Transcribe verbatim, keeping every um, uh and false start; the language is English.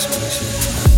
spaces.